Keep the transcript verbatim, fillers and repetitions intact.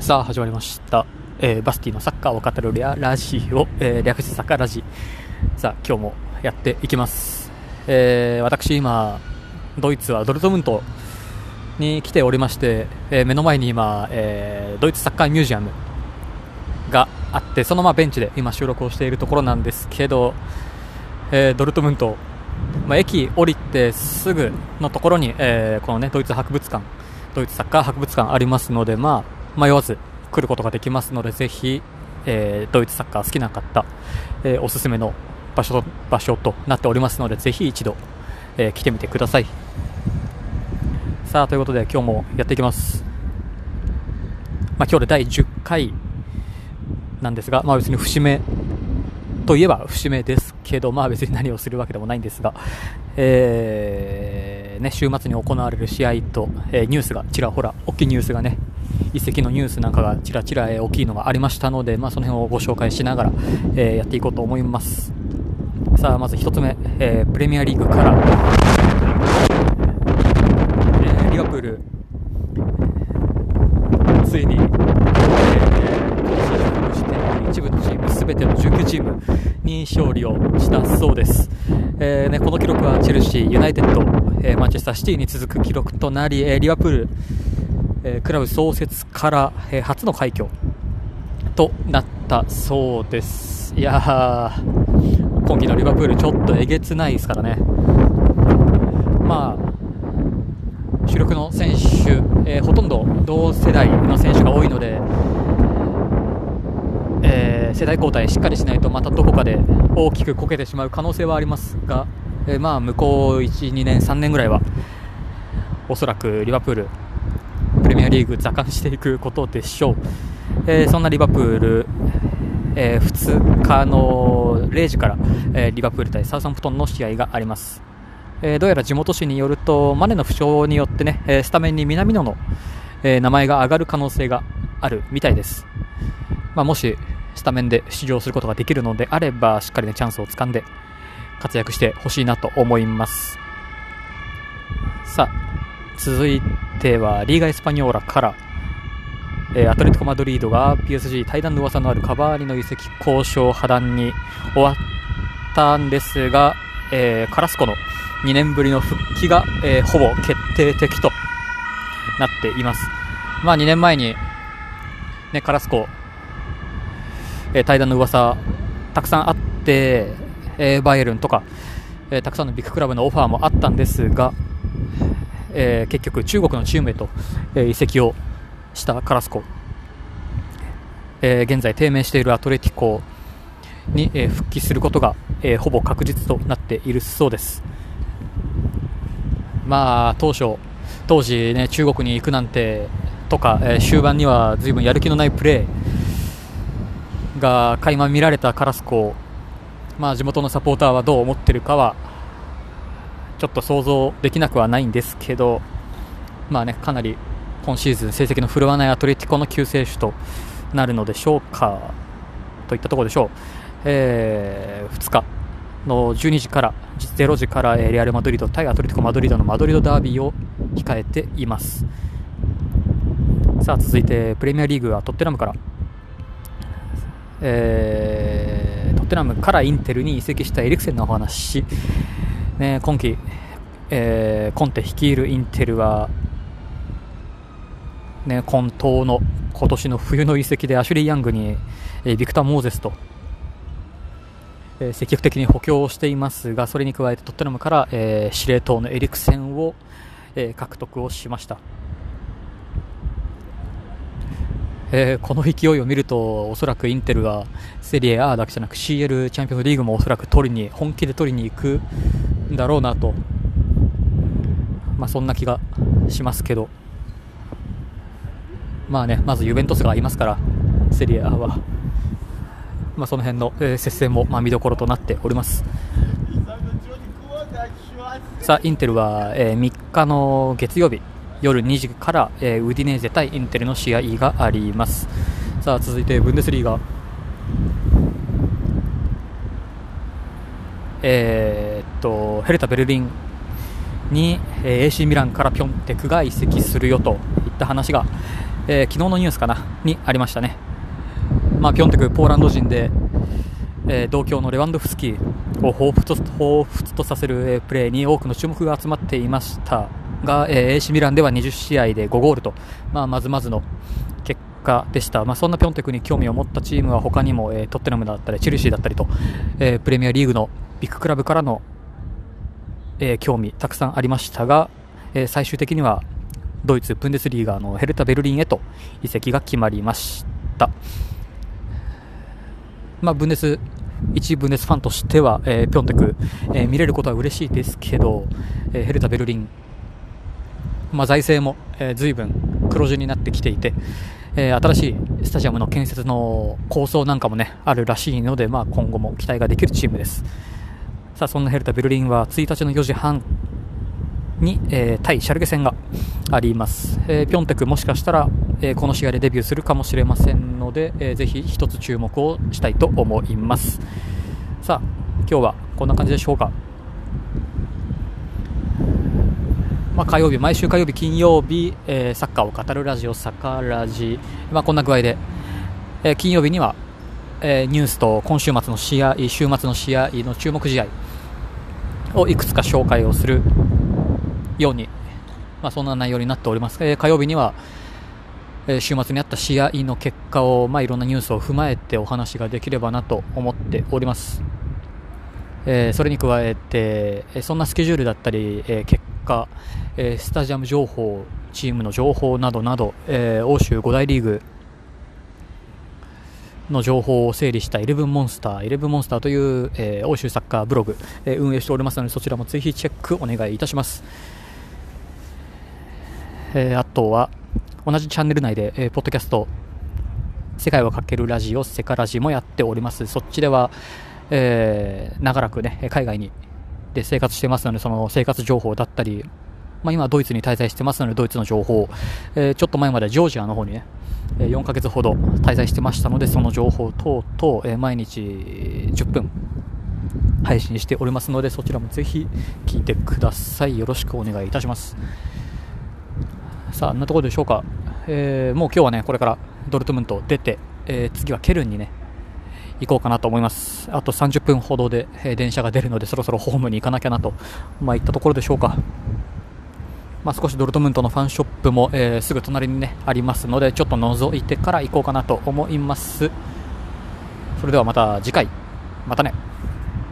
さあ始まりました、えー、バスティのサッカーを語るレアラジオ、えー、略してサッカーラジ。さあ今日もやっていきます、えー、私今ドイツはドルトムントに来ておりまして、えー、目の前に今、えー、ドイツサッカーミュージアムがあって、そのままベンチで今収録をしているところなんですけど、えー、ドルトムント、まあ、駅降りてすぐのところに、えー、このねドイツ博物館ドイツサッカー博物館ありますので、まあ迷わず来ることができますので、ぜひ、えー、ドイツサッカー好きな方、えー、おすすめの場所と、場所となっておりますので、ぜひ一度、えー、来てみてください。さあということで今日もやっていきます、まあ、今日でだいじゅっかいなんですが、まあ、別に節目といえば節目ですけど、まあ、別に何をするわけでもないんですが、えーね、週末に行われる試合と、えー、ニュースがちらほら大きいニュースがね、一石のニュースなんかがちらちら大きいのがありましたので、まあ、その辺をご紹介しながら、えー、やっていこうと思います。さあまずひとつめ、えー、プレミアリーグから、えー、リバプールついに、えー、して一部のチームすべてのじゅうきゅうチームに勝利をしたそうです、えーね、この記録はチェルシー、ユナイテッド、えー、マンチェスターシティに続く記録となり、えー、リバプールクラブ創設から初の快挙となったそうです。いやー、今季のリバプールちょっとえげつないですからね。まあ主力の選手、えー、ほとんど同世代の選手が多いので、えー、世代交代しっかりしないとまたどこかで大きくこけてしまう可能性はありますが、えー、まあ向こういち、にねん、さんねんぐらいはおそらくリバプールプレミアリーグ座冠していくことでしょう、えー、そんなリバプール、えー、ふつかのれいじから、えー、リバプール対サウサンプトンの試合があります、えー、どうやら地元紙によるとマネの負傷によってね、えー、スタメンに南野の、えー、名前が上がる可能性があるみたいです、まあ、もしスタメンで出場することができるのであればしっかり、ね、チャンスをつかんで活躍してほしいなと思います。さあ続いてはリーガエスパニョーラから、えー、アトレティコマドリードが ピーエスジー 対談の噂のあるカバーニの移籍交渉破談に終わったんですが、えー、カラスコのにねんぶりの復帰が、えー、ほぼ決定的となっています。まあ、にねんまえに、ね、カラスコ、えー、対談の噂たくさんあって、えー、バイエルンとか、えー、たくさんのビッグクラブのオファーもあったんですが、えー、結局中国のチームへと、えー、移籍をしたカラスコ、えー、現在低迷しているアトレティコに、えー、復帰することが、えー、ほぼ確実となっているそうです。まあ当初当時、ね、中国に行くなんてとか、えー、終盤には随分やる気のないプレーが垣間見られたカラスコ、まあ、地元のサポーターはどう思ってるかはちょっと想像できなくはないんですけど、まあね、かなり今シーズン成績の振るわないアトレティコの救世主となるのでしょうかといったところでしょう、えー、ふつかのじゅうにじかられいじからレアルマドリード対アトレティコマドリードのマドリードダービーを控えています。さあ続いてプレミアリーグはトッテナムから、えー、トッテナムからインテルに移籍したエリクセンのお話ね、今季、えー、コンテ率いるインテルは、ね、今冬の今年の冬の移籍でアシュリー・ヤングに、えー、ビクター・モーゼスと、えー、積極的に補強をしていますが、それに加えてトッテナムから、えー、司令塔のエリクセンを、えー、獲得をしました、えー、この勢いを見るとおそらくインテルはセリエ A だけじゃなく シーエル チャンピオンズリーグもおそらく取りに本気で取りに行くだろうなと、まあ、そんな気がしますけど、まあね、まずユベントスがいますからセリエ A は、まあ、その辺の、えー、接戦も、まあ、見どころとなっております。さあインテルは、えー、みっかの月曜日夜にじから、えー、ウディネーゼ対インテルの試合があります。さあ続いてブンデスリーガ、えー、っとヘルタ・ベルリンに、えー、エーシー ミランからピョンテクが移籍するよといった話が、えー、昨日のニュースかなにありましたね。まあ、ピョンテクポーランド人で、えー、同郷のレワンドフスキーを彷彿と、彷彿とさせる、えー、プレーに多くの注目が集まっていましたが、えー、エーシー ミランではにじゅっしあいでごゴールと、まあ、まずまずの結果でした。まあ、そんなピョンテクに興味を持ったチームは他にも、えー、トッテナムだったりチェルシーだったりと、えー、プレミアリーグのビッグクラブからの、えー、興味たくさんありましたが、えー、最終的にはドイツブンデスリーガのヘルタ・ベルリンへと移籍が決まりました。まあ、ブンデス一ブンデスファンとしては、えー、ピョンテク、えー、見れることは嬉しいですけど、えー、ヘルタ・ベルリン、まあ、財政も、えー、随分黒字になってきていて、えー、新しいスタジアムの建設の構想なんかも、ね、あるらしいので、まあ、今後も期待ができるチームです。さあ、そんなヘルタ・ベルリンはついたちのよじはんに、えー、対シャルケ戦があります。えー、ピョンテクもしかしたら、えー、この試合でデビューするかもしれませんので、えー、ぜひ一つ注目をしたいと思います。さあ、今日はこんな感じでしょうか。まあ、火曜日、毎週火曜日金曜日、えー、サッカーを語るラジオサカラジ、まあ、こんな具合で、えー、金曜日には、えー、ニュースと今週末の試合、週末の試合の注目試合をいくつか紹介をするように、まあ、そんな内容になっております。えー、火曜日には、えー、週末にあった試合の結果を、まあ、いろんなニュースを踏まえてお話ができればなと思っております。えー、それに加えて、えー、そんなスケジュールだったり、えー、結果、えー、スタジアム情報、チームの情報などなど、えー、欧州ごだいリーグの情報を整理したイレブンモンスター、イレブンモンスターという、えー、欧州サッカーブログ、えー、運営しておりますので、そちらもぜひチェックお願いいたします。えー、あとは同じチャンネル内で、えー、ポッドキャスト世界をかけるラジオセカラジもやっております。そっちでは、えー、長らくね、海外にで生活していますので、その生活情報だったり、まあ、今ドイツに滞在してますのでドイツの情報、えー、ちょっと前までジョージアの方にねよんかげつほど滞在してましたので、その情報等々、えー、毎日じゅっぷん配信しておりますので、そちらもぜひ聞いてください。よろしくお願いいたします。さあ、なところでしょうか。えー、もう今日はね、これからドルトムント出て、えー、次はケルンにね行こうかなと思います。あとさんじゅっぷんほどで、えー、電車が出るので、そろそろホームに行かなきゃなと、まあ、いったところでしょうか。まあ、少しドルトムントのファンショップも、えー、すぐ隣にねありますので、ちょっと覗いてから行こうかなと思います。それではまた次回、またね。